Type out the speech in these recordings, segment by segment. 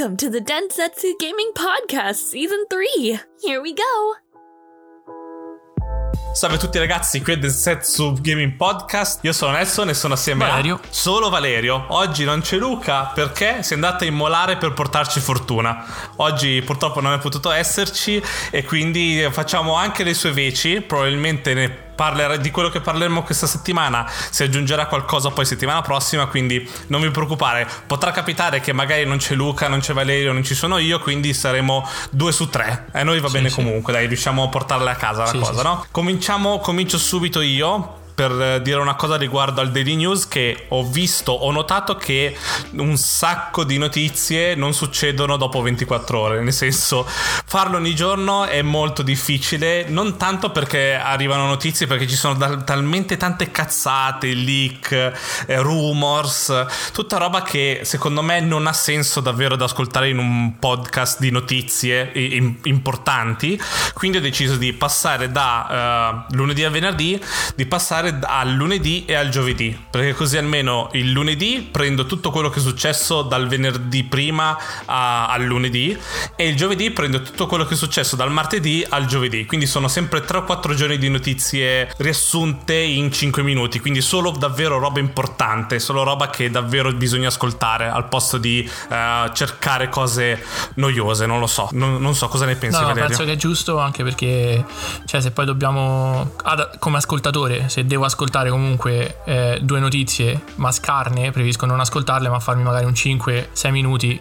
Welcome to the Densetsu Gaming Podcast Season 3! Here we go! Salve a tutti ragazzi, qui è Densetsu Gaming Podcast. Io sono Nelson e sono assieme a solo Valerio. Oggi non c'è Luca perché si è andato a immolare per portarci fortuna. Oggi purtroppo non è potuto esserci e quindi facciamo anche le sue veci, probabilmente ne di quello che parleremo questa settimana si aggiungerà qualcosa poi settimana prossima, quindi non vi preoccupare, potrà capitare che magari non c'è Luca, non c'è Valerio, non ci sono io, quindi saremo 2 su 3 e noi va bene. Comunque dai, riusciamo a portarla a casa la cosa. No? Comincio subito io per dire una cosa riguardo al Daily News, che ho notato che un sacco di notizie non succedono dopo 24 ore, nel senso farlo ogni giorno è molto difficile, non tanto perché arrivano notizie, perché ci sono talmente tante cazzate, leak, rumors, tutta roba che secondo me non ha senso davvero da ascoltare in un podcast di notizie importanti, quindi ho deciso di passare da lunedì a venerdì, di passare al lunedì e al giovedì, perché così almeno il lunedì prendo tutto quello che è successo dal venerdì prima al lunedì e il giovedì prendo tutto quello che è successo dal martedì al giovedì, quindi sono sempre 3 o 4 giorni di notizie riassunte in 5 minuti, quindi solo davvero roba importante, solo roba che davvero bisogna ascoltare al posto di cercare cose noiose, non so cosa ne pensi, Valerio. Penso che è giusto, anche perché se poi dobbiamo come ascoltatore, se devo ascoltare comunque 2 notizie ma scarne, preferisco non ascoltarle ma farmi magari un 5-6 minuti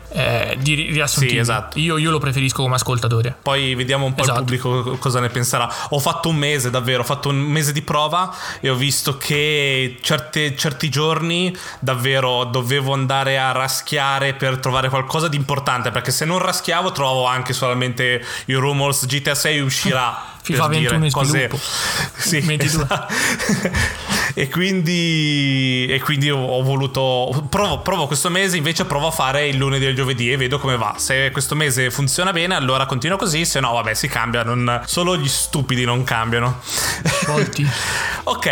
di riassuntivo. Sì, esatto. Io lo preferisco come ascoltatore. Poi vediamo un po' il pubblico cosa ne penserà. Ho fatto un mese di prova e ho visto che certi giorni davvero dovevo andare a raschiare per trovare qualcosa di importante, perché se non raschiavo trovavo anche solamente i rumors, GTA 6 uscirà FIFA 21 in sviluppo. Sì, 22. Esatto. e quindi ho voluto provo questo mese, invece provo a fare il lunedì e il giovedì e vedo come va. Se questo mese funziona bene allora continuo così, se no vabbè si cambia, solo gli stupidi non cambiano. Ok,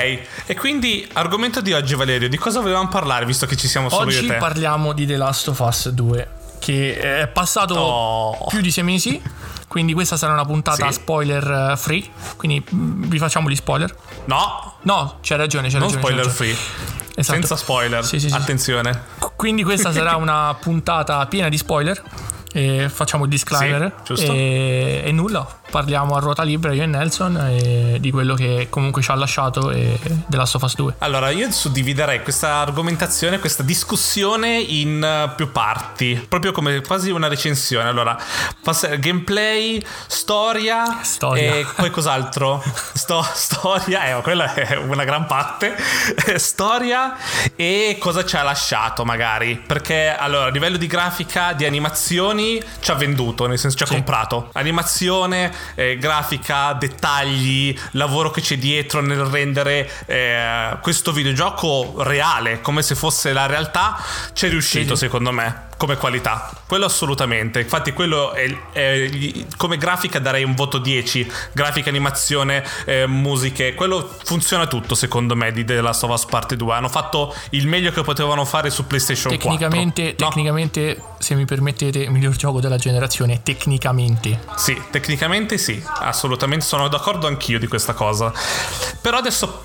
e quindi argomento di oggi, Valerio, di cosa volevamo parlare visto che ci siamo solo oggi io e te? Oggi parliamo di The Last of Us 2, che è passato più di 6 mesi. Quindi questa sarà una puntata spoiler free, quindi vi facciamo gli spoiler. No, c'è ragione. Spoiler free. Esatto. Senza spoiler, sì, attenzione. Sì. Quindi questa sarà una puntata piena di spoiler, e facciamo il disclaimer, e nulla, parliamo a ruota libera io e Nelson di quello che comunque ci ha lasciato The Last of Us 2. Allora io suddividerei questa argomentazione, questa discussione in più parti, proprio come quasi una recensione. Allora gameplay, storia. E poi cos'altro? Storia, quella è una gran parte. Storia e cosa ci ha lasciato magari, perché allora a livello di grafica, di animazioni ci ha venduto, nel senso ci ha comprato. Animazione, grafica, dettagli, lavoro che c'è dietro nel rendere questo videogioco reale come se fosse la realtà, ci è riuscito secondo me come qualità, quello assolutamente. Infatti quello è come grafica darei un voto 10, grafica, animazione, musiche, quello funziona tutto secondo me di The Last of Us Part 2. Hanno fatto il meglio che potevano fare su PlayStation 4. Tecnicamente, se mi permettete, il miglior gioco della generazione tecnicamente sì, assolutamente sono d'accordo anch'io di questa cosa. Però adesso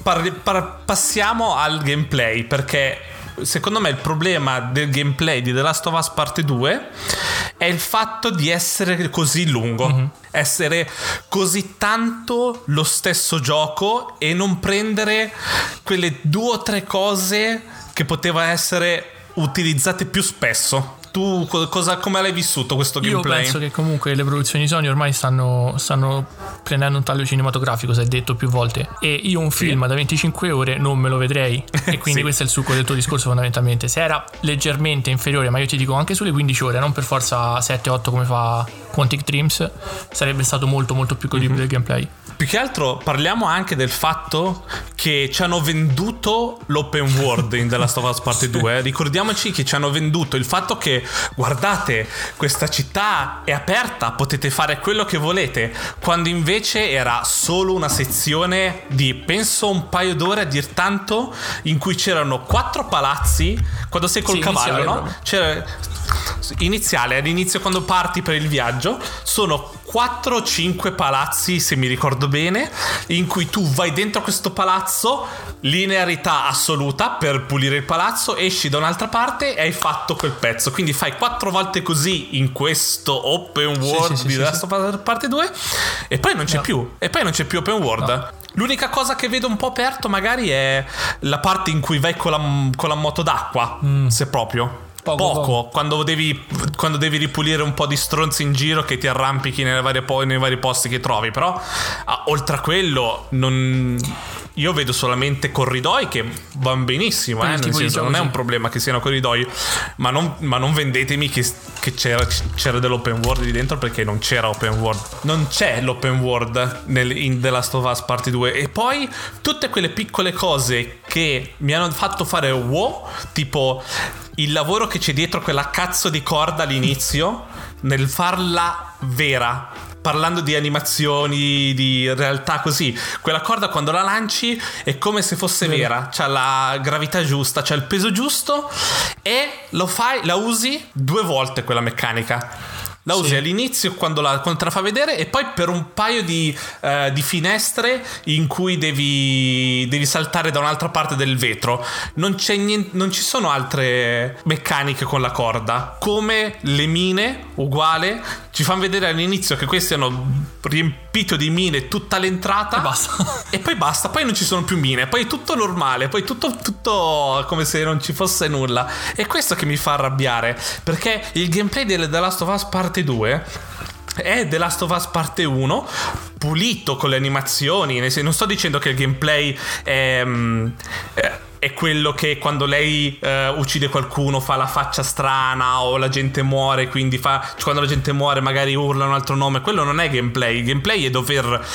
passiamo al gameplay, perché secondo me il problema del gameplay di The Last of Us Part 2 è il fatto di essere così lungo, essere così tanto lo stesso gioco e non prendere quelle 2 o 3 cose che poteva essere utilizzate più spesso. Tu come l'hai vissuto questo gameplay? Io penso che comunque le produzioni Sony ormai stanno prendendo un taglio cinematografico, si è detto più volte, e io un film da 25 ore non me lo vedrei, e quindi questo è il succo del tuo discorso fondamentalmente. Se era leggermente inferiore, ma io ti dico anche sulle 15 ore, non per forza 7-8 come fa Quantic Dream, sarebbe stato molto molto più godibile il gameplay. Più che altro parliamo anche del fatto che ci hanno venduto l'open world in The Last of Us Part 2. Ricordiamoci che ci hanno venduto il fatto che guardate, questa città è aperta, potete fare quello che volete, quando invece era solo una sezione di penso un paio d'ore a dir tanto, in cui c'erano 4 palazzi. Quando sei col cavallo, no? C'era iniziale, all'inizio quando parti per il viaggio, sono 4 o 5 palazzi, se mi ricordo bene, in cui tu vai dentro a questo palazzo, linearità assoluta per pulire il palazzo, esci da un'altra parte e hai fatto quel pezzo. Quindi fai 4 volte così in questo open world di The Last of Us Part 2 e poi non c'è più. E poi non c'è più open world. No. L'unica cosa che vedo un po' aperto magari è la parte in cui vai con la moto d'acqua, se proprio. Poco. Quando devi ripulire un po' di stronzi in giro che ti arrampichi nei vari posti che trovi. Però oltre a quello io vedo solamente corridoi che van benissimo, nel senso, non è un problema che siano corridoi, ma non vendetemi che c'era dell'open world lì dentro, perché non c'era open world. Non c'è l'open world in The Last of Us Part 2. E poi tutte quelle piccole cose che mi hanno fatto fare wow, tipo il lavoro che c'è dietro quella cazzo di corda all'inizio nel farla vera, parlando di animazioni, di realtà, così quella corda quando la lanci è come se fosse vera, c'ha la gravità giusta, c'ha il peso giusto, e la usi 2 volte quella meccanica. La usi all'inizio quando te la fa vedere, e poi per un paio di finestre in cui devi saltare da un'altra parte del vetro. Non ci sono altre meccaniche con la corda. Come le mine, uguale, ci fanno vedere all'inizio che questi hanno riempito di mine tutta l'entrata e poi basta, poi non ci sono più mine, poi è tutto normale, poi tutto come se non ci fosse nulla. È questo che mi fa arrabbiare, perché il gameplay del The Last of Us Parte 2 è The Last of Us Parte 1 pulito, con le animazioni. Non sto dicendo che il gameplay è quello che quando lei uccide qualcuno fa la faccia strana, o la gente muore, quindi quando la gente muore magari urla un altro nome. Quello non è gameplay. Il gameplay è dover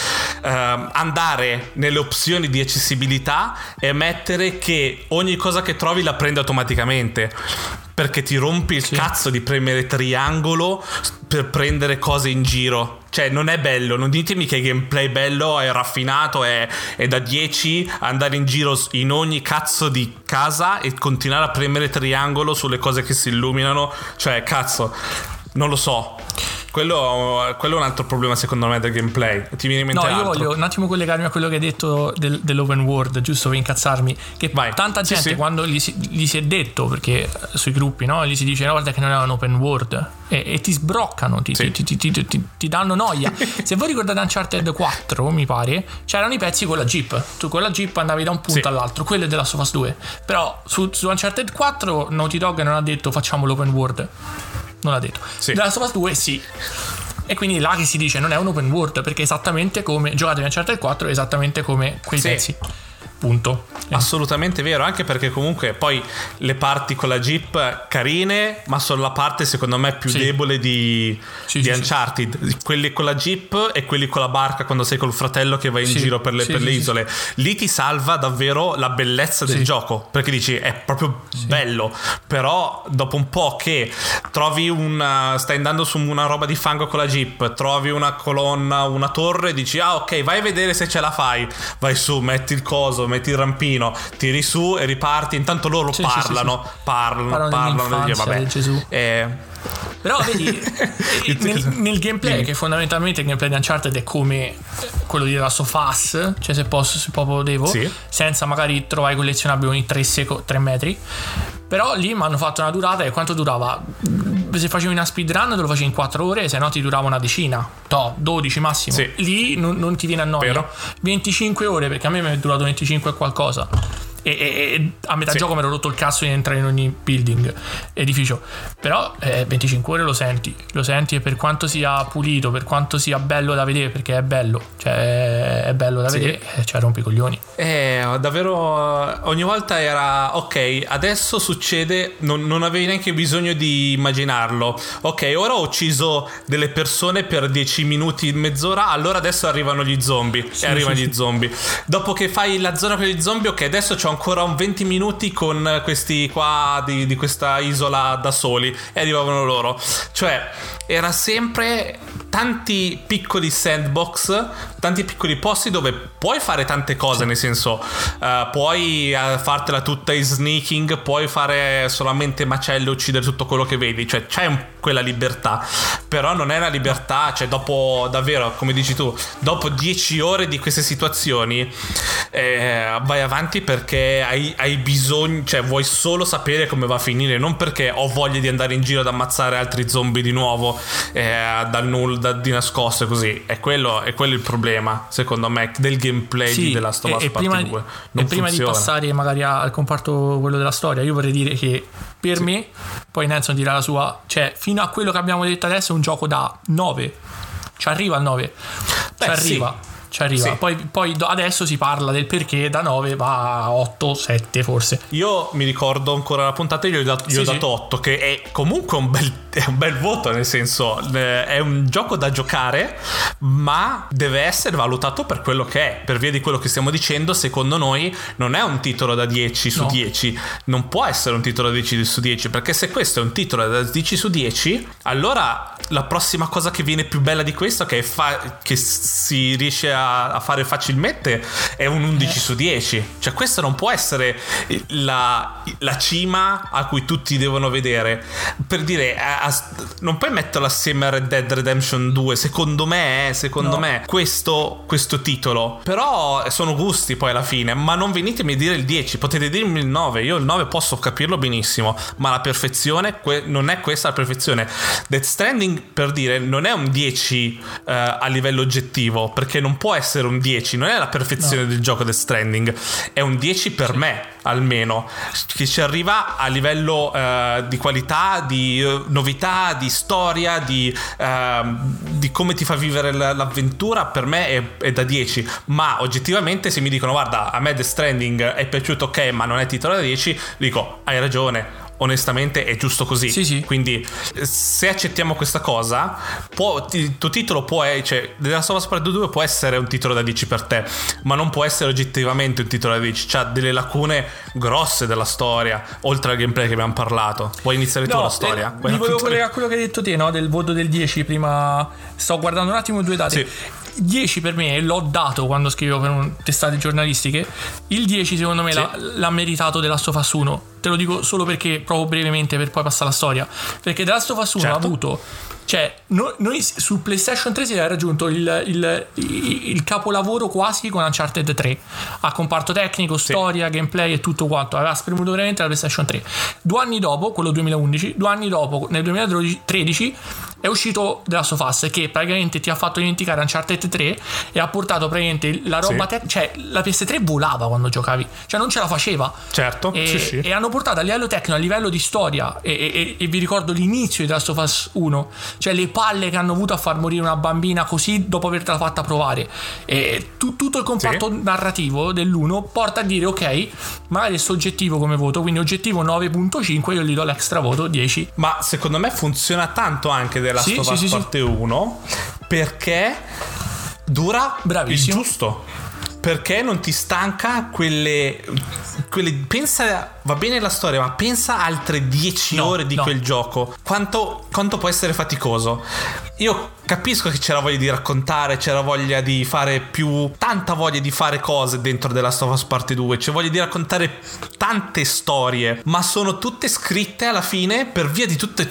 andare nelle opzioni di accessibilità e mettere che ogni cosa che trovi la prende automaticamente, perché ti rompi il cazzo di premere triangolo per prendere cose in giro. Cioè non è bello. Non ditemi che il gameplay bello è raffinato, è da 10, andare in giro in ogni cazzo di casa e continuare a premere triangolo sulle cose che si illuminano. Cioè cazzo, non lo so. Quello è un altro problema secondo me del gameplay. Ti viene in mente altro? No, io voglio un attimo collegarmi a quello che hai detto dell'open world, giusto per incazzarmi. che tanta gente quando gli si è detto, perché sui gruppi, no, gli si dice no, guarda che non è un open world, e ti sbroccano, ti danno noia. Se voi ricordate Uncharted 4, mi pare, c'erano i pezzi con la Jeep. Tu con la Jeep andavi da un punto all'altro, quello è The Last of Us 2. Però su Uncharted 4 Naughty Dog non ha detto facciamo l'open world. Non l'ha detto. The Last of Us 2 e quindi là che si dice non è un open world, perché è esattamente come giocate in Uncharted 4, è esattamente come quei pezzi. Punto. Assolutamente vero, anche perché comunque poi le parti con la Jeep carine, ma sono la parte secondo me più debole di Uncharted. Quelli con la Jeep e quelli con la barca quando sei col fratello che vai in giro per le isole. Lì ti salva davvero la bellezza del gioco, perché dici è proprio bello. Però dopo un po' che trovi stai andando su una roba di fango con la Jeep, trovi una colonna, una torre, dici ah ok, vai a vedere se ce la fai, vai su, metti il coso, metti il rampino, tiri su e riparti. Intanto loro parlano vabbè, Gesù. Però vedi nel gameplay, che fondamentalmente il gameplay di Uncharted è come quello di The Last of Us, cioè se proprio devo, senza magari trovare collezionabili ogni 3 metri. Però lì mi hanno fatto una durata, e quanto durava? Se facevi una speedrun te lo facevi in 4 ore, se no ti durava una decina, 12 massimo. Lì non ti viene a noia. 25 ore, perché a me mi è durato 25 e qualcosa. E a metà gioco mi ero rotto il cazzo di entrare in ogni building, edificio. Però 25 ore lo senti, e per quanto sia pulito, per quanto sia bello da vedere, perché è bello, cioè è bello da vedere, cioè rompi i coglioni. Davvero ogni volta era ok, adesso succede, non avevi neanche bisogno di immaginarlo. Ok, ora ho ucciso delle persone per 10 minuti, mezz'ora, allora adesso arrivano gli zombie, gli zombie. Dopo che fai la zona per gli zombie, ok, adesso c'ho ancora un 20 minuti con questi qua di questa isola da soli, e arrivavano loro. Cioè era sempre tanti piccoli sandbox, tanti piccoli posti dove puoi fare tante cose, nel senso puoi fartela tutta in sneaking, puoi fare solamente macello, uccidere tutto quello che vedi, cioè c'è quella libertà, però non è una libertà, cioè dopo davvero, come dici tu, dopo 10 ore di queste situazioni vai avanti perché hai bisogno, cioè vuoi solo sapere come va a finire, non perché ho voglia di andare in giro ad ammazzare altri zombie di nuovo dal nulla, di nascosto e così. È quello il problema, secondo me, del gameplay di The Last of Us Part 2. Prima di passare magari al comparto quello della storia, io vorrei dire che per me, poi Nelson dirà la sua, cioè fino a quello che abbiamo detto adesso è un gioco da 9. Ci arriva al 9. Ci arriva. Poi adesso si parla del perché da 9 va a 8, 7 forse. Io mi ricordo ancora la puntata, gli ho dato 8, che è comunque un bel voto, nel senso è un gioco da giocare, ma deve essere valutato per quello che è, per via di quello che stiamo dicendo. Secondo noi non è un titolo da 10 su 10, non può essere un titolo da 10 su 10, perché se questo è un titolo da 10 su 10, allora la prossima cosa che viene più bella di questo, che si riesce a fare facilmente, è un 11 su 10. Cioè questa non può essere la cima a cui tutti devono vedere. Per dire, non puoi metterlo assieme a Red Dead Redemption 2, secondo me questo titolo. Però sono gusti poi alla fine, ma non venitemi a dire il 10, potete dirmi il 9, io il 9 posso capirlo benissimo, ma la perfezione non è questa la perfezione. Death Stranding, per dire, non è un 10 a livello oggettivo, perché non può essere un 10, non è la perfezione del gioco Death Stranding, è un 10 per me almeno, che ci arriva a livello di qualità, di novità, di storia, di come ti fa vivere l'avventura. Per me è da 10, ma oggettivamente se mi dicono guarda a me Death Stranding è piaciuto, ok, ma non è titolo da 10, dico hai ragione, onestamente è giusto così. Quindi se accettiamo questa cosa, il tuo titolo può, cioè The Last of Us Part 2 può essere un titolo da 10 per te, ma non può essere oggettivamente un titolo da 10, c'ha delle lacune grosse della storia, oltre al gameplay che abbiamo parlato. Vuoi iniziare tu la storia? Mi volevo collegare a quello che hai detto te, no? Del voto del 10 prima, sto guardando un attimo due date. 10 per me l'ho dato quando scrivevo per testate giornalistiche. Il 10 secondo me l'ha meritato The Last of Us 1. Te lo dico solo perché, proprio brevemente, per poi passare alla storia, perché The Last of Us 1 ha avuto, cioè noi su PlayStation 3 si è raggiunto il capolavoro quasi con Uncharted 3 a comparto tecnico, storia, gameplay e tutto quanto. Aveva spremuto veramente la PlayStation 3. 2 anni dopo, quello 2011, 2 anni dopo, nel 2013 è uscito The Last of Us, che praticamente ti ha fatto dimenticare Uncharted 3 e ha portato praticamente la roba cioè la PS3 volava quando giocavi, cioè non ce la faceva, e hanno portato a livello tecnico, a livello di storia, e vi ricordo l'inizio di The Last of Us 1, cioè le palle che hanno avuto a far morire una bambina così dopo avertela fatta provare, e tutto il comparto narrativo dell'1 porta a dire ok, magari è soggettivo come voto, quindi oggettivo 9.5, io gli do l'extra voto 10. Ma secondo me funziona tanto anche della Last of Us Parte 1, perché dura il giusto, perché non ti stanca quelle pensa, va bene la storia, ma pensa altre 10 ore di quel gioco, quanto può essere faticoso. Io capisco che c'era voglia di raccontare, c'era voglia di fare tanta voglia di fare cose dentro The Last of Us Part 2, c'è voglia di raccontare tante storie, ma sono tutte scritte alla fine, per via di tutta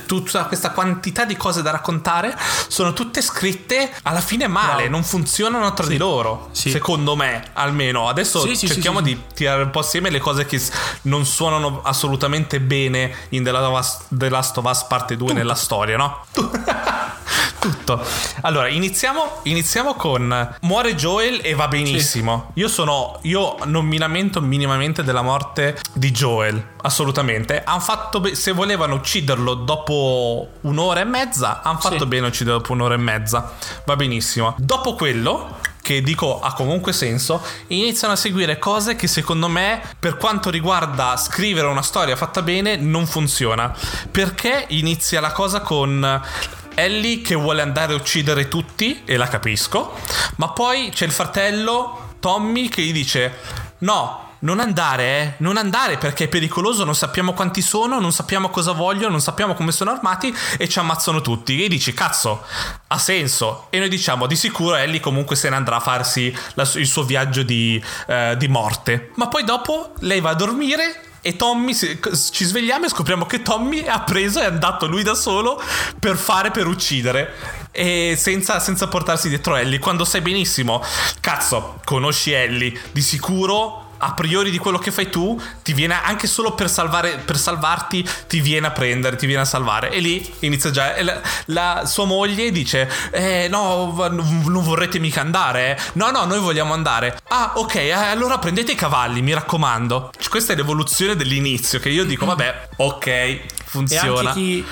questa quantità di cose da raccontare, sono tutte scritte alla fine male, non funzionano tra di loro, secondo me, almeno. Adesso cerchiamo di tirare un po' assieme le cose che non suonano assolutamente bene in The Last of Us Parte 2 nella storia, no? Tutto. Allora iniziamo con muore Joel e va benissimo. Io non mi lamento minimamente della morte di Joel, assolutamente. Han fatto se volevano ucciderlo dopo un'ora e mezza, hanno fatto bene ucciderlo dopo un'ora e mezza, va benissimo. Dopo quello, che dico ha comunque senso, iniziano a seguire cose che secondo me, per quanto riguarda scrivere una storia fatta bene, non funziona, perché inizia la cosa con Ellie che vuole andare a uccidere tutti, e la capisco, ma poi c'è il fratello Tommy che gli dice no, non andare, non andare, perché è pericoloso, non sappiamo quanti sono, non sappiamo cosa vogliono, non sappiamo come sono armati e ci ammazzano tutti. E dici, cazzo, ha senso. E noi diciamo, di sicuro Ellie comunque se ne andrà a farsi il suo viaggio di morte. Ma poi dopo lei va a dormire e Tommy, ci svegliamo e scopriamo che Tommy ha preso e è andato lui da solo per uccidere, e senza portarsi dietro Ellie, quando sai benissimo, cazzo, conosci Ellie, di sicuro a priori di quello che fai tu ti viene anche solo per salvarti, ti viene a prendere, ti viene a salvare. E lì inizia già la sua moglie dice no, non vorrete mica andare, no noi vogliamo andare. Ah, ok, allora prendete i cavalli, mi raccomando. Questa è l'evoluzione dell'inizio, che io dico vabbè, ok, funziona. E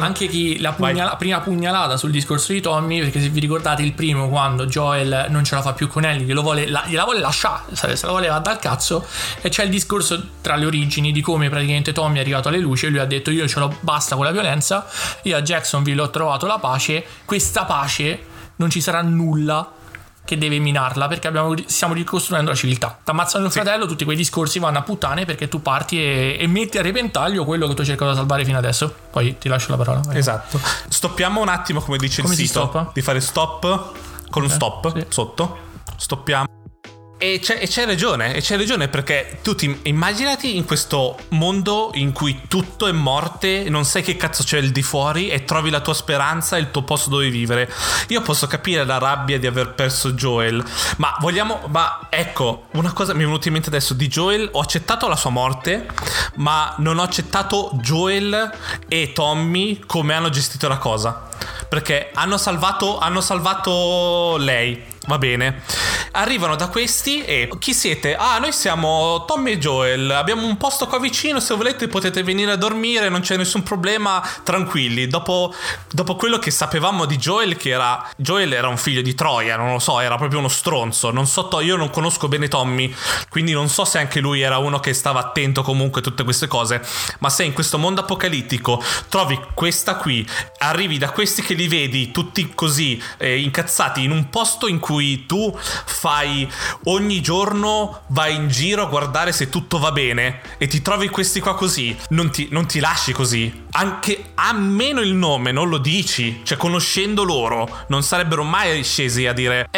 anche chi la prima pugnalata sul discorso di Tommy, perché se vi ricordate il primo, quando Joel non ce la fa più con Ellie, gliela vuole lasciare, se la voleva dal cazzo, e c'è il discorso tra le origini di come praticamente Tommy è arrivato alle luci e lui ha detto io ce l'ho, basta con la violenza, io a Jacksonville ho trovato la pace, questa pace non ci sarà nulla che deve minarla, perché stiamo ricostruendo la civiltà. T'ammazzano il fratello, tutti quei discorsi vanno a puttane, perché tu parti e metti a repentaglio quello che tu hai cercato di salvare fino adesso. Poi ti lascio la parola. Esatto. Stoppiamo un attimo, come dice il sito, di fare stop con un stop, sì, sotto. Stoppiamo. E c'è ragione, perché tu ti immaginati in questo mondo in cui tutto è morte, non sai che cazzo c'è il di fuori e trovi la tua speranza e il tuo posto dove vivere. Io posso capire la rabbia di aver perso Joel, ma ecco, una cosa mi è venuta in mente adesso di Joel: ho accettato la sua morte, ma non ho accettato Joel e Tommy come hanno gestito la cosa, perché hanno salvato lei. Va bene, arrivano da questi e chi siete? Ah, noi siamo Tommy e Joel, abbiamo un posto qua vicino, se volete potete venire a dormire, non c'è nessun problema, tranquilli. Dopo quello che sapevamo di Joel, che era Joel era un figlio di Troia, non lo so, era proprio uno stronzo, non so, io non conosco bene Tommy, quindi non so se anche lui era uno che stava attento comunque a tutte queste cose, ma se in questo mondo apocalittico trovi questa qui, arrivi da questi che li vedi tutti così incazzati in un posto in cui tu fai ogni giorno, vai in giro a guardare se tutto va bene e ti trovi questi qua così, non ti lasci così, anche a meno il nome non lo dici, cioè conoscendo loro non sarebbero mai scesi a dire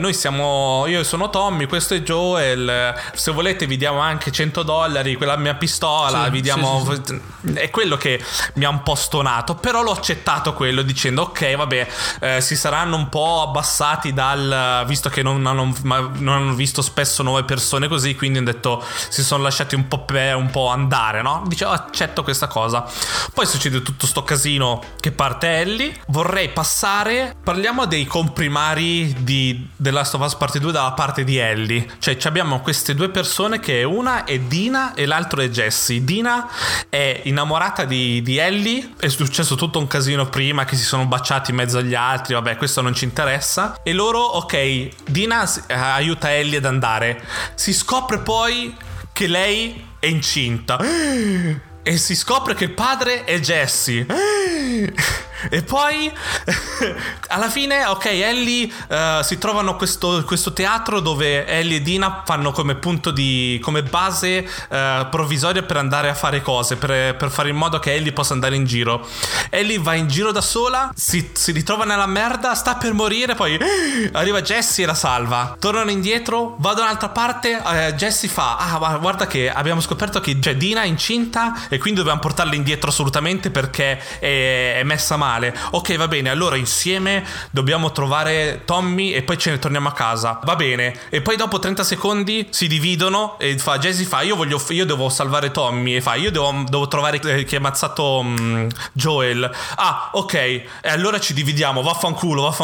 noi siamo, io sono Tommy, questo è Joel, se volete vi diamo anche $100, quella mia pistola, sì, vi diamo sì. È quello che mi ha un po' stonato, però l'ho accettato quello dicendo ok vabbè, si saranno un po' abbassati dal, visto che non hanno visto spesso nuove persone così, quindi hanno detto, si sono lasciati un po' andare, no? Dicevo, accetto questa cosa. Poi succede tutto sto casino che parte Ellie. Vorrei parliamo dei comprimari di The Last of Us Part 2 dalla parte di Ellie. Cioè abbiamo queste due persone, che una è Dina e l'altro è Jesse. Dina è innamorata di Ellie, è successo tutto un casino prima, che si sono baciati in mezzo agli altri, vabbè, questo non ci interessa. E loro, ok, Dina aiuta Ellie ad andare. Si scopre poi che lei è incinta. E si scopre che il padre è Jesse. E poi alla fine, ok, Ellie si trovano questo teatro dove Ellie e Dina fanno come base provvisoria per andare a fare cose, per fare in modo che Ellie possa andare in giro. Ellie va in giro da sola, si ritrova nella merda, sta per morire, poi arriva Jesse e la salva. Tornano indietro, va da un'altra parte, Jesse fa ma guarda che abbiamo scoperto che c'è Dina incinta e quindi dobbiamo portarla indietro assolutamente, perché è messa male. Ok, va bene, allora insieme dobbiamo trovare Tommy e poi ce ne torniamo a casa. Va bene. E poi dopo 30 secondi si dividono e Jesse fa io devo salvare Tommy, e fa io devo trovare chi ha ammazzato Joel. Ah, ok, e allora ci dividiamo, vaffanculo.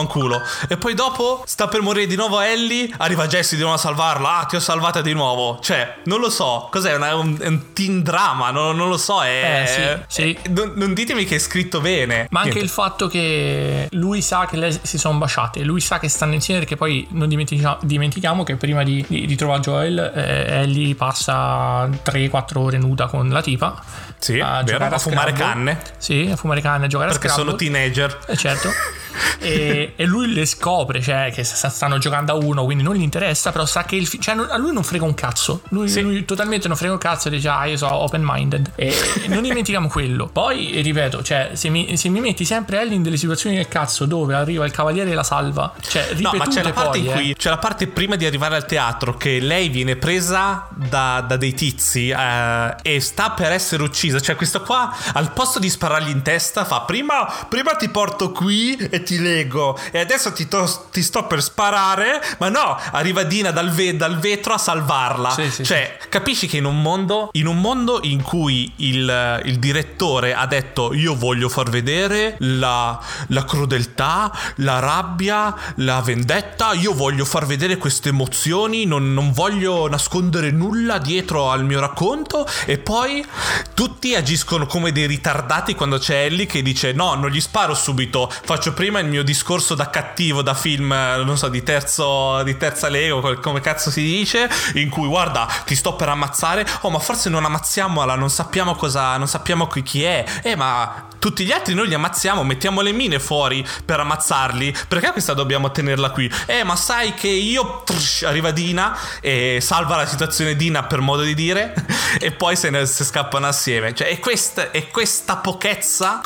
E poi dopo sta per morire di nuovo Ellie, arriva Jesse di nuovo a salvarla. Ah, ti ho salvata di nuovo. Cioè, non lo so, cos'è, è un teen drama, non lo so, sì. Non ditemi che è scritto bene. Ma anche il fatto che lui sa che lei si sono baciate, lui sa che stanno insieme, perché poi non dimentichiamo che prima di trovare Joel, Ellie passa 3-4 ore nuda con la tipa, sì, a fumare canne, a giocare a Scrabble, perché sono teenager, certo. e lui le scopre, cioè che stanno giocando a uno, quindi non gli interessa, però sa che il cioè a lui non frega un cazzo, lui, sì, lui totalmente non frega un cazzo e dice ah io sono open minded e non dimentichiamo quello. Poi ripeto, cioè se mi metti sempre Ellie in delle situazioni del cazzo dove arriva il cavaliere e la salva, cioè ripetute, no, ma c'è la parte in cui c'è la parte prima di arrivare al teatro che lei viene presa da dei tizi e sta per essere uccisa, cioè questo qua al posto di sparargli in testa fa prima ti porto qui e ti lego e adesso ti sto per sparare, ma no, arriva Dina dal vetro a salvarla, sì, cioè sì. Capisci che in un mondo in cui il direttore ha detto io voglio far vedere la crudeltà, la rabbia, la vendetta, io voglio far vedere queste emozioni, non voglio nascondere nulla dietro al mio racconto, e poi tutti agiscono come dei ritardati quando c'è Ellie che dice no, non gli sparo subito, faccio prima il mio discorso da cattivo, da film, non so, di terza Lego, come cazzo si dice, in cui guarda ti sto per ammazzare, oh ma forse non ammazziamola, non sappiamo chi è, ma tutti gli altri noi li ammazziamo, mettiamo le mine fuori per ammazzarli, perché questa dobbiamo tenerla qui, ma sai che io arriva Dina e salva la situazione, Dina per modo di dire, e poi se scappano assieme, cioè è questa pochezza,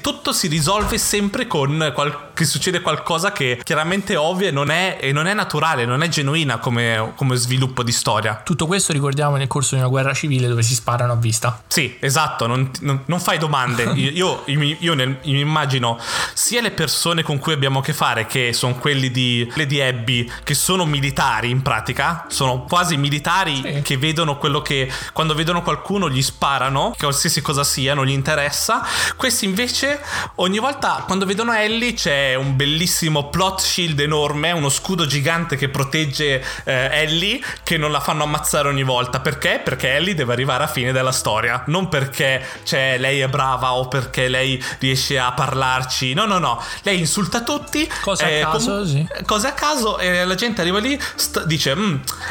tutto si risolve sempre con che succede qualcosa che chiaramente è ovvio e non è naturale, non è genuina come sviluppo di storia. Tutto questo ricordiamo nel corso di una guerra civile dove si sparano a vista. Sì, esatto, non fai domande. Io mi immagino sia le persone con cui abbiamo a che fare, che sono quelli di Abby, che sono militari in pratica, sono quasi militari, sì, che vedono quello che quando vedono qualcuno gli sparano, che qualsiasi cosa sia, non gli interessa. Questi invece ogni volta quando vedono Ellie c'è un bellissimo plot shield enorme, uno scudo gigante che protegge Ellie, che non la fanno ammazzare ogni volta. Perché? Perché Ellie deve arrivare a fine della storia, non perché cioè lei è brava o perché lei riesce a parlarci, no, lei insulta tutti, cose a caso, e la gente arriva lì, dice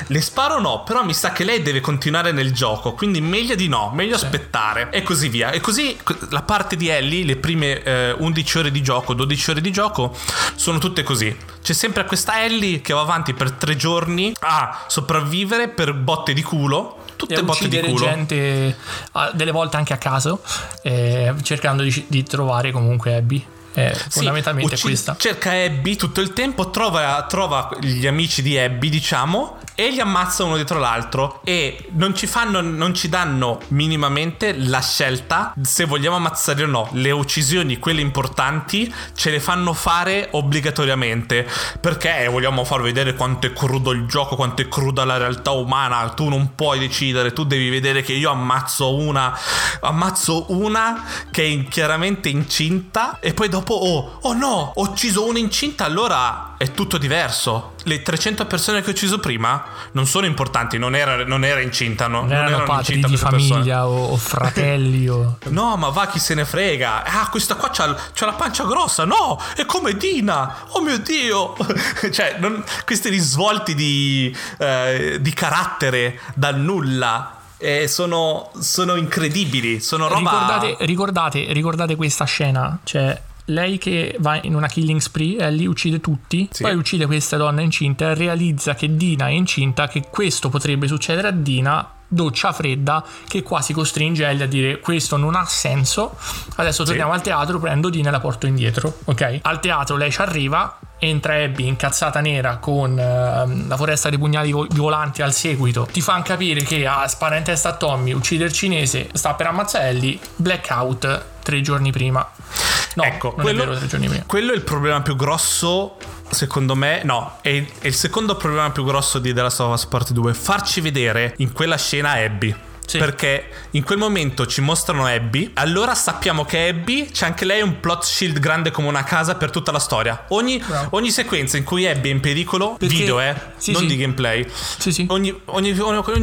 le sparo, no, però mi sa che lei deve continuare nel gioco, quindi meglio di no, meglio sì, aspettare, e così via. E così la parte di Ellie, le prime 11 ore di gioco, 12 ore di gioco sono tutte così. C'è sempre questa Ellie che va avanti per 3 giorni a sopravvivere per botte di culo, tutte botte di culo, gente, delle volte anche a caso, cercando di trovare comunque Abby. Fondamentalmente sì, questa cerca Abby tutto il tempo, trova gli amici di Abby, diciamo, e li ammazza uno dietro l'altro, e non ci danno minimamente la scelta se vogliamo ammazzare o no. Le uccisioni, quelle importanti, ce le fanno fare obbligatoriamente, perché vogliamo far vedere quanto è crudo il gioco, quanto è cruda la realtà umana, tu non puoi decidere, tu devi vedere che io ammazzo una che è chiaramente incinta, e poi dopo no, ho ucciso una incinta, allora è tutto diverso. Le 300 persone che ho ucciso prima non sono importanti, non era incinta, no? non erano padri incinta di famiglia o fratelli o... No, ma va, chi se ne frega. Questa qua c'ha la pancia grossa, no, è come Dina, oh mio Dio. Cioè questi risvolti di carattere dal nulla sono incredibili, sono roba. Ricordate questa scena, cioè lei che va in una killing spree, Ellie uccide tutti, sì, poi uccide questa donna incinta e realizza che Dina è incinta, che questo potrebbe succedere a Dina, doccia fredda che quasi costringe Ellie a dire questo non ha senso, adesso torniamo, sì, al teatro, prendo Dina e la porto indietro, ok? Al teatro lei ci arriva, entra Abby incazzata nera con la foresta dei pugnali volanti al seguito, ti fanno capire che spara in testa a Tommy, uccide il cinese, sta per ammazzare Ellie, blackout 3 giorni prima. No, ecco, non è vero, 3 giorni prima. Quello è il problema più grosso, secondo me, no, è il secondo problema più grosso di The Last of Us Part 2, farci vedere in quella scena Abby. Sì. Perché in quel momento ci mostrano Abby, allora sappiamo che Abby, c'è anche lei un plot shield grande come una casa per tutta la storia. Ogni sequenza in cui Abby è in pericolo, perché, video sì, non sì, di gameplay, sì, sì. Ogni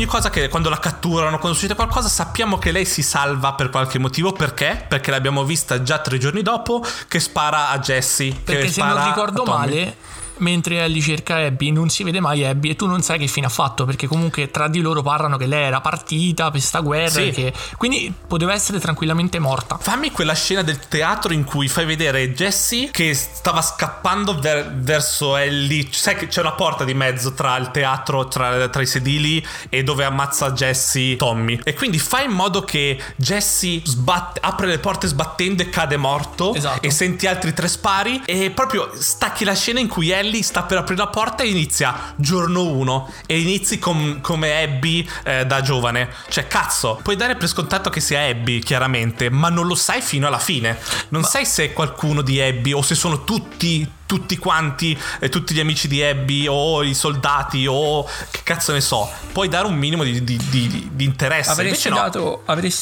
cosa che quando la catturano, quando succede qualcosa, sappiamo che lei si salva per qualche motivo. Perché? Perché l'abbiamo vista già 3 giorni dopo che spara a Jesse, perché che se non ricordo male mentre Ellie cerca Abby, non si vede mai Abby e tu non sai che fine ha fatto, perché comunque tra di loro parlano che lei era partita per sta guerra, sì, che... quindi poteva essere tranquillamente morta. Fammi quella scena del teatro in cui fai vedere Jesse che stava scappando verso Ellie, sai che c'è una porta di mezzo tra il teatro, tra i sedili, e dove ammazza Jesse Tommy, e quindi fai in modo che Jesse apre le porte sbattendo e cade morto, esatto, e senti altri tre spari, e proprio stacchi la scena in cui Ellie sta per aprire la porta e inizia giorno 1, e inizi come Abby da giovane. Cioè, cazzo, puoi dare per scontato che sia Abby chiaramente, ma non lo sai fino alla fine, sai se è qualcuno di Abby o se sono tutti quanti, tutti gli amici di Abby o i soldati o che cazzo ne so. Puoi dare un minimo di interesse. Avresti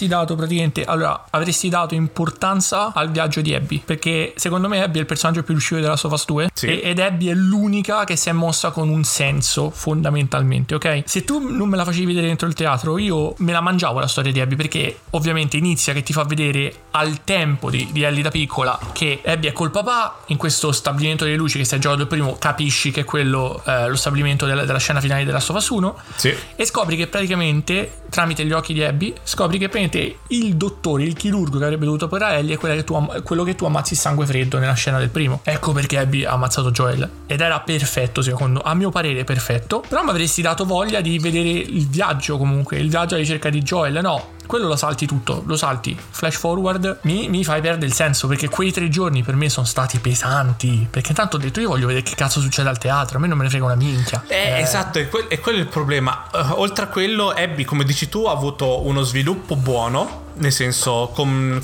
dato importanza al viaggio di Abby, perché secondo me Abby è il personaggio più riuscito della Last of Us 2, sì, ed Abby è l'unica che si è mossa con un senso fondamentalmente, ok? Se tu non me la facevi vedere dentro il teatro, io me la mangiavo la storia di Abby, perché ovviamente inizia che ti fa vedere al tempo di Ellie da piccola che Abby è col papà in questo stabilimento delle luci, che se hai giocato il primo capisci che è quello lo stabilimento della scena finale della Last of Us 1, sì, e scopri che praticamente tramite gli occhi di Abby scopri che praticamente il dottore, il chirurgo che avrebbe dovuto operare Ellie è quello che tu ammazzi sangue freddo nella scena del primo. Ecco perché Abby ha ammazzato Joel, ed era perfetto, secondo, a mio parere perfetto. Però mi avresti dato voglia di vedere il viaggio, comunque il viaggio alla ricerca di Joel. No, quello lo salti tutto, lo salti flash forward, mi fai perdere il senso, perché quei 3 giorni per me sono stati pesanti, perché intanto ho detto io voglio vedere che cazzo succede al teatro, a me non me ne frega una minchia. Esatto, e quello è il problema. Oltre a quello, Abby, come dici tu, ha avuto uno sviluppo buono, nel senso col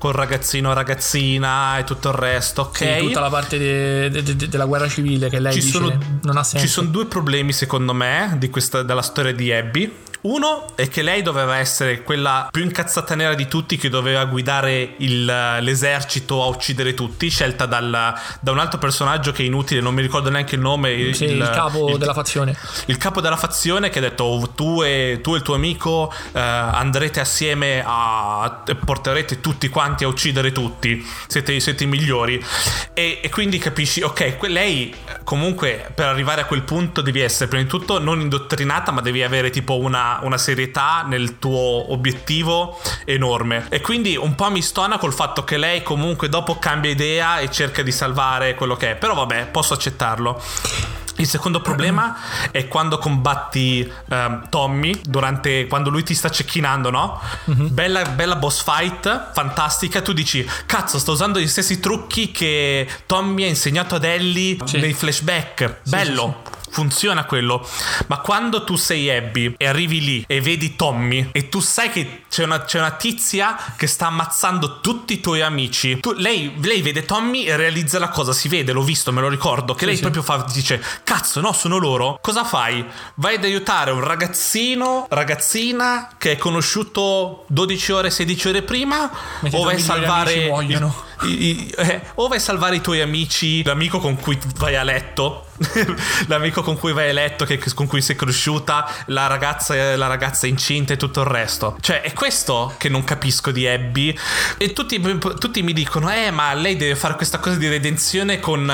ragazzino, ragazzina e tutto il resto, ok? Sì, tutta la parte della guerra civile che lei dice non ha senso. Ci sono 2 problemi secondo me della storia di Abby. Uno è che lei doveva essere quella più incazzata nera di tutti, che doveva guidare l'esercito a uccidere tutti, scelta da un altro personaggio che è inutile, non mi ricordo neanche il nome, il capo della fazione. Il capo della fazione che ha detto tu e il tuo amico andrete assieme e porterete tutti quanti a uccidere tutti, siete i migliori, e quindi capisci, ok, lei comunque per arrivare a quel punto devi essere prima di tutto non indottrinata, ma devi avere tipo una serietà nel tuo obiettivo enorme. E quindi un po' mi stona col fatto che lei comunque dopo cambia idea e cerca di salvare quello che è, però vabbè, posso accettarlo. Il secondo problema è quando combatti Tommy, quando lui ti sta cecchinando, no? Mm-hmm. Bella boss fight, fantastica. Tu dici, cazzo, sto usando gli stessi trucchi che Tommy ha insegnato ad Ellie, sì, nei flashback. Sì, bello, sì, sì, funziona quello. Ma quando tu sei Abby e arrivi lì e vedi Tommy e tu sai che c'è una tizia che sta ammazzando tutti i tuoi amici, lei vede Tommy e realizza la cosa, si vede, l'ho visto, me lo ricordo, che sì, lei sì, proprio dice, cazzo, no, sono loro. Cosa fai? Vai ad aiutare un ragazzina che hai conosciuto 12 ore, 16 ore prima, o vai a salvare o vai a salvare i tuoi amici, l'amico con cui vai a letto l'amico con cui vai a letto, con cui sei cresciuta, la ragazza incinta e tutto il resto. Cioè, è questo che non capisco di Abby. E tutti mi dicono, ma lei deve fare questa cosa di redenzione con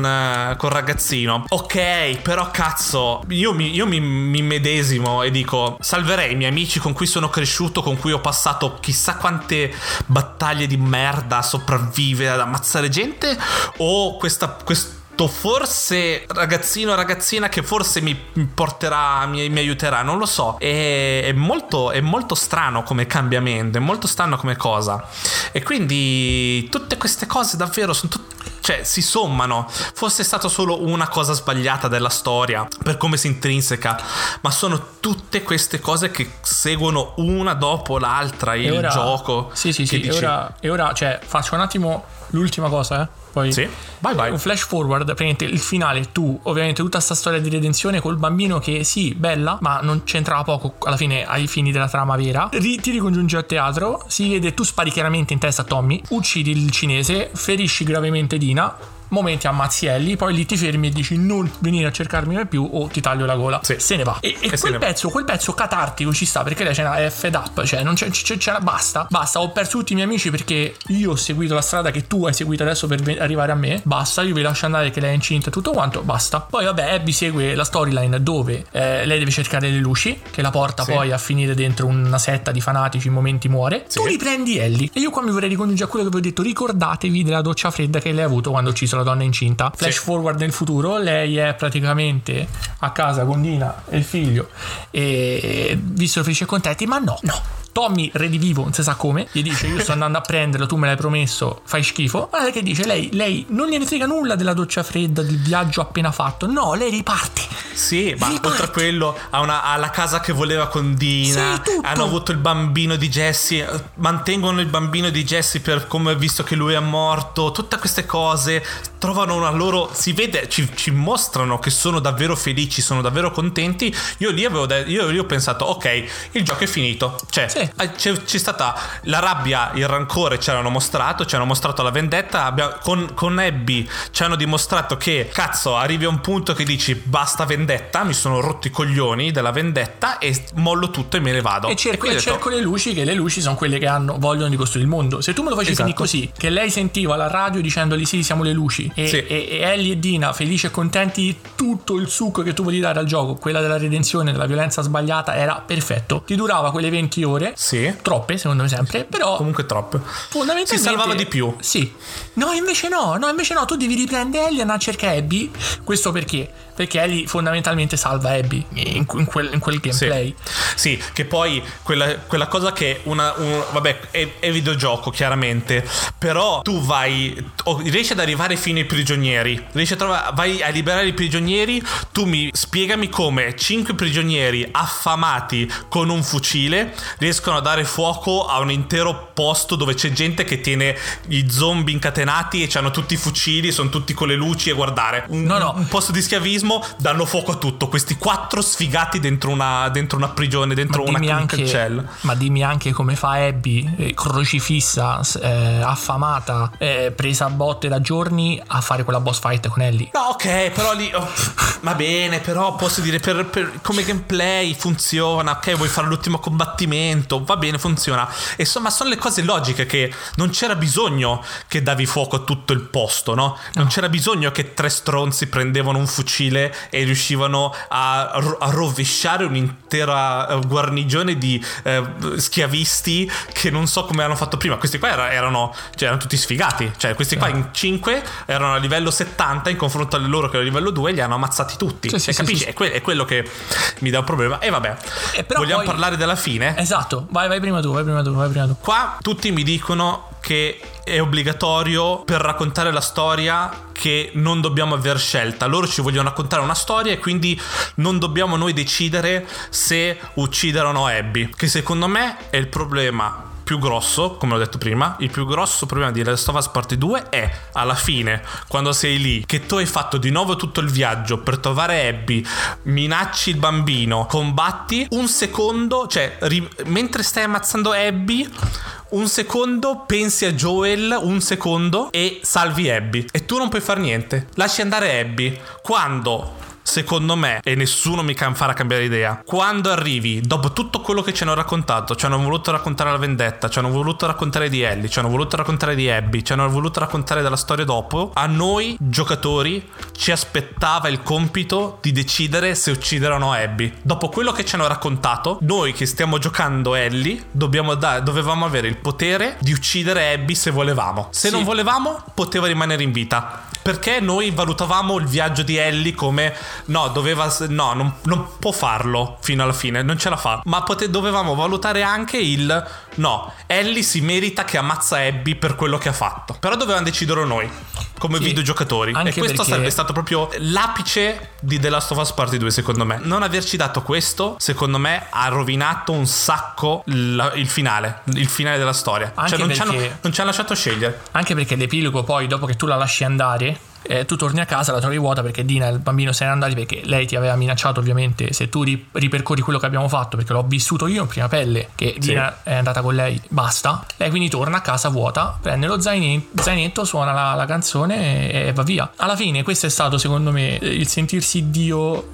ragazzino. Ok, però cazzo, io mi medesimo e dico, salverei i miei amici con cui sono cresciuto, con cui ho passato chissà quante battaglie di merda, sopravvivere, ad ammazzare gente, o forse ragazzina che forse mi porterà, mi aiuterà, non lo so. È molto strano come cambiamento, è molto strano come cosa, e quindi tutte queste cose davvero sono si sommano. Fosse stata solo una cosa sbagliata della storia per come si intrinseca, ma sono tutte queste cose che seguono una dopo l'altra gioco. Sì, e ora cioè, faccio un attimo l'ultima cosa, Poi sì, vai. Un flash forward, praticamente il finale. Tu ovviamente tutta sta storia di redenzione col bambino che sì, bella, ma non c'entrava poco alla fine ai fini della trama vera. Ti ricongiungi al teatro, si vede, tu spari chiaramente in testa a Tommy, uccidi il cinese, ferisci gravemente Dina, momenti a mazzielli, poi lì ti fermi e dici non venire a cercarmi mai più o ti taglio la gola, sì. Se ne va. E quel pezzo catartico ci sta, perché lei c'è una fed up, cioè non c'è basta, ho perso tutti i miei amici perché io ho seguito la strada che tu hai seguito adesso per arrivare a me, basta, io vi lascio andare che lei è incinta e tutto quanto, basta. Poi vabbè, Abby segue la storyline dove lei deve cercare le luci che la porta, sì, poi a finire dentro una setta di fanatici, in momenti muore, sì. Tu riprendi Ellie e io qua mi vorrei ricongiungere a quello che vi ho detto, ricordatevi della doccia fredda che lei ha avuto quando ha ucciso la donna incinta. Flash, sì, forward nel futuro, lei è praticamente a casa con Dina e il figlio e vi sono felici e contenti, ma no, Tommy redivivo, non si sa come, gli dice io sto andando a prenderlo, tu me l'hai promesso, fai schifo. Guardate che dice, lei non gliene frega nulla della doccia fredda, del viaggio appena fatto, no, lei riparte. Sì, ma oltre a quello ha la casa che voleva con Dina, hanno avuto il bambino di Jesse, mantengono il bambino di Jesse per come, visto che lui è morto, tutte queste cose, trovano una loro, si vede, ci mostrano che sono davvero felici, sono davvero contenti. Io lì ho pensato, ok, il gioco è finito, cioè sì. C'è stata la rabbia, il rancore, ci hanno mostrato la vendetta, con Abby ci hanno dimostrato che cazzo, arrivi a un punto che dici basta vendetta, mi sono rotto i coglioni della vendetta e mollo tutto e me ne vado e cerco le luci, che le luci sono quelle che vogliono ricostruire il mondo. Se tu me lo facevi, esatto, finire così, che lei sentiva la radio dicendogli sì, siamo le luci, sì, e Ellie e Dina felici e contenti di tutto il succo che tu volevi dare al gioco, quella della redenzione, della violenza sbagliata, era perfetto, ti durava quelle 20 ore, sì, troppe secondo me sempre, però comunque troppe, fondamentalmente si salvava di più, sì. No invece no, tu devi riprendere Ellie e andare a cercare Abby, questo perché Ellie fondamentalmente salva Abby in quel gameplay, sì, che poi quella cosa che vabbè è videogioco chiaramente, però tu riesci ad arrivare fino ai prigionieri, vai a liberare i prigionieri, tu mi spiegami come 5 prigionieri affamati con un fucile riescono a dare fuoco a un intero posto dove c'è gente che tiene i zombie incatenati e c'hanno tutti i fucili, sono tutti con le luci e guardare un posto di schiavismo, danno fuoco a tutto, questi 4 sfigati dentro una prigione, dentro una cancella. Ma dimmi anche come fa Abby, crocifissa, affamata, presa a botte da giorni, a fare quella boss fight con Ellie. No, ok, però lì va bene, però posso dire come gameplay funziona, ok, vuoi fare l'ultimo combattimento, va bene, funziona, insomma sono le cose logiche, che non c'era bisogno che davi fuoco a tutto il posto, no? Non c'era bisogno che 3 stronzi prendevano un fucile e riuscivano a rovesciare un'intera guarnigione di schiavisti che non so come hanno fatto prima. Questi qua erano tutti sfigati, cioè questi qua in 5 erano a livello 70 in confronto alle loro che erano a livello 2, li hanno ammazzati tutti, cioè, sì, capisci? Sì. È quello che mi dà un problema. E vabbè, però vogliamo parlare della fine? Esatto, vai prima tu. Qua tutti mi dicono che è obbligatorio per raccontare la storia, che non dobbiamo aver scelta, loro ci vogliono raccontare una storia e quindi non dobbiamo noi decidere se uccidere o no Abby, che secondo me è il problema più grosso, come ho detto prima. Il più grosso problema di The Last of Us Part 2 è alla fine, quando sei lì che tu hai fatto di nuovo tutto il viaggio per trovare Abby, minacci il bambino, combatti un secondo, cioè mentre stai ammazzando Abby un secondo pensi a Joel un secondo e salvi Abby, e tu non puoi far niente, lasci andare Abby. Quando, secondo me, e nessuno mi farà cambiare idea, quando arrivi dopo tutto quello che ci hanno raccontato, ci hanno voluto raccontare la vendetta, ci hanno voluto raccontare di Ellie, ci hanno voluto raccontare di Abby, ci hanno voluto raccontare della storia dopo, a noi giocatori ci aspettava il compito di decidere se uccidere o no Abby. Dopo quello che ci hanno raccontato, noi che stiamo giocando Ellie dovevamo avere il potere di uccidere Abby se volevamo, se sì, non volevamo poteva rimanere in vita, perché noi valutavamo il viaggio di Ellie come non può farlo fino alla fine, non ce la fa. Ma dovevamo valutare anche il no, Ellie si merita che ammazza Abby per quello che ha fatto, però dovevamo decidere noi come sì, videogiocatori, e questo sarebbe stato proprio l'apice di The Last of Us Part 2 secondo me. Non averci dato questo, secondo me, ha rovinato un sacco il finale della storia, cioè non ci hanno lasciato scegliere, anche perché l'epilogo poi, dopo che tu la lasci andare tu torni a casa, la trovi vuota perché Dina e il bambino se ne sono andati, perché lei ti aveva minacciato ovviamente, se tu ripercorri quello che abbiamo fatto, perché l'ho vissuto io in prima pelle, che Dina è andata con lei, basta. Lei quindi torna a casa vuota, prende lo zainetto, suona la canzone e va via. Alla fine questo è stato secondo me il sentirsi Dio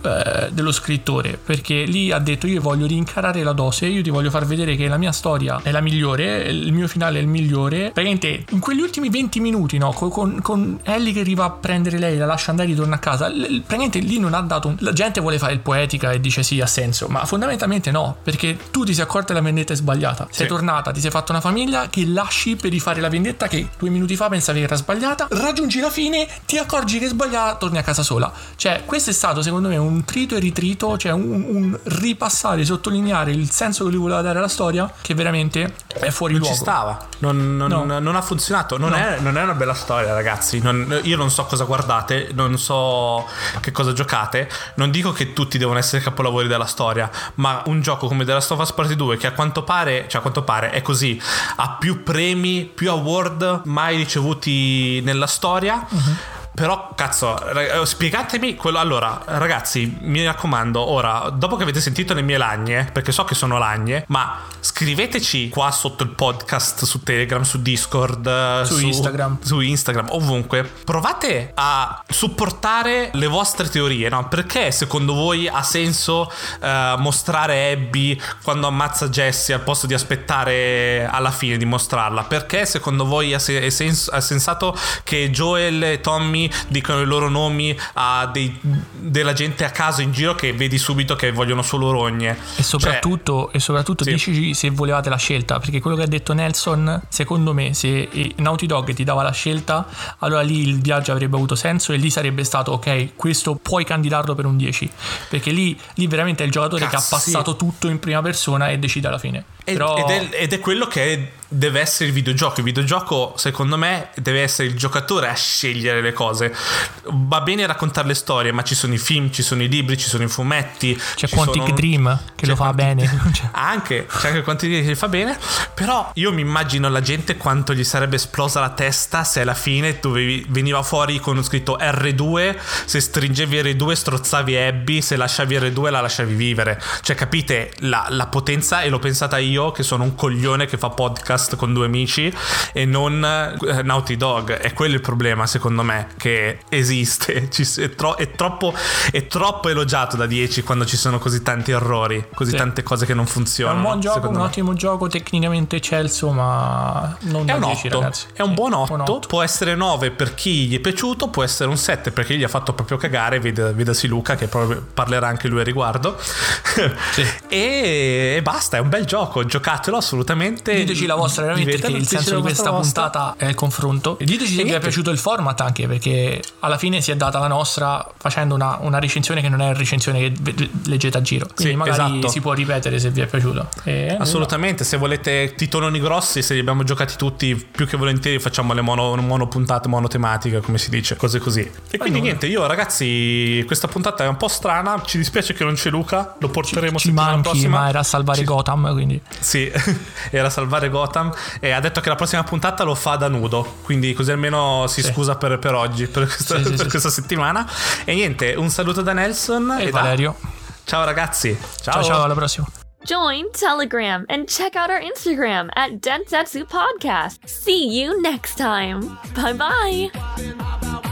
dello scrittore, perché lì ha detto: io voglio rincarare la dose, io ti voglio far vedere che la mia storia è la migliore, il mio finale è il migliore. Praticamente in quegli ultimi 20 minuti, no, con Ellie che arriva a prendere lei, la lascia andare, ritorna a casa, praticamente lì non ha dato la gente vuole fare il poetica e dice sì, ha senso, ma fondamentalmente no, perché tu ti sei accorta la vendetta è sbagliata, sei tornata, ti sei fatta una famiglia che lasci per rifare la vendetta che 2 minuti fa pensavi che era sbagliata, raggiungi la fine, ti accorgi che è sbagliata, torni a casa sola. Cioè questo è stato secondo me un trito e ritrito, cioè un ripassare, sottolineare il senso che lui voleva dare alla storia, che veramente è fuori luogo, ci stava, non ha funzionato, non è una bella storia, ragazzi. Io non so cosa guardate, non so che cosa giocate, non dico che tutti devono essere capolavori della storia, ma un gioco come The Last of Us Part 2, che a quanto pare è così, ha più premi, più award mai ricevuti nella storia. Però cazzo, spiegatemi quello. Allora ragazzi, mi raccomando, ora dopo che avete sentito le mie lagne, perché so che sono lagne, ma scriveteci qua sotto il podcast, su Telegram, su Discord, su Instagram, ovunque. Provate a supportare le vostre teorie, no? Perché secondo voi ha senso mostrare Abby quando ammazza Jesse al posto di aspettare alla fine di mostrarla? Perché secondo voi è sensato che Joel e Tommy dicono i loro nomi a della gente a caso in giro, che vedi subito che vogliono solo rogne? E soprattutto, sì, dicici se volevate la scelta, perché quello che ha detto Nelson, secondo me, se Naughty Dog ti dava la scelta, allora lì il viaggio avrebbe avuto senso e lì sarebbe stato ok, questo puoi candidarlo per un 10, perché lì veramente è il giocatore che ha passato tutto in prima persona e decide alla fine. Ed è quello che deve essere il videogioco. Il videogioco secondo me deve essere il giocatore a scegliere le cose. Va bene raccontare le storie, ma ci sono i film, ci sono i libri, ci sono i fumetti, c'è Quantic Dream che lo fa bene, c'è anche Quantic Dream che lo fa bene. Però io mi immagino la gente quanto gli sarebbe esplosa la testa se alla fine veniva fuori con scritto R2, se stringevi R2 strozzavi Abby, se lasciavi R2 la lasciavi vivere. Cioè capite la potenza? E l'ho pensata io che sono un coglione che fa podcast con 2 amici e non Naughty Dog. È quello il problema secondo me, che esiste, è troppo elogiato da 10 quando ci sono così tanti errori, così tante cose che non funzionano. È un buon gioco, ottimo gioco, tecnicamente eccelso, ma non è da 10 ragazzi. È un buon 8, può essere 9 per chi gli è piaciuto, può essere un 7 perché gli ha fatto proprio cagare, vedasi Luca che parlerà anche lui al riguardo. E basta, è un bel gioco, giocatelo assolutamente. Diteci la vostra, veramente, perché il senso di questa puntata è il confronto. E diteci se vi è piaciuto il format, anche perché alla fine si è data la nostra facendo una recensione che non è una recensione che leggete a giro, quindi magari si può ripetere se vi è piaciuto. Assolutamente, se volete titoloni grossi, se li abbiamo giocati tutti, più che volentieri facciamo le monopuntate, monotematiche, come si dice, cose così. E quindi niente, io ragazzi, questa puntata è un po' strana, ci dispiace che non c'è Luca, lo porteremo settimana prossima, ma era a salvare Gotham, quindi era a salvare Gotham, e ha detto che la prossima puntata lo fa da nudo, quindi così almeno si scusa per oggi, per questa settimana. E niente, un saluto da Nelson e Valerio. Ciao ragazzi, ciao, alla prossima. Join Telegram and check out our Instagram at Densetsu Podcast. See you next time. Bye bye.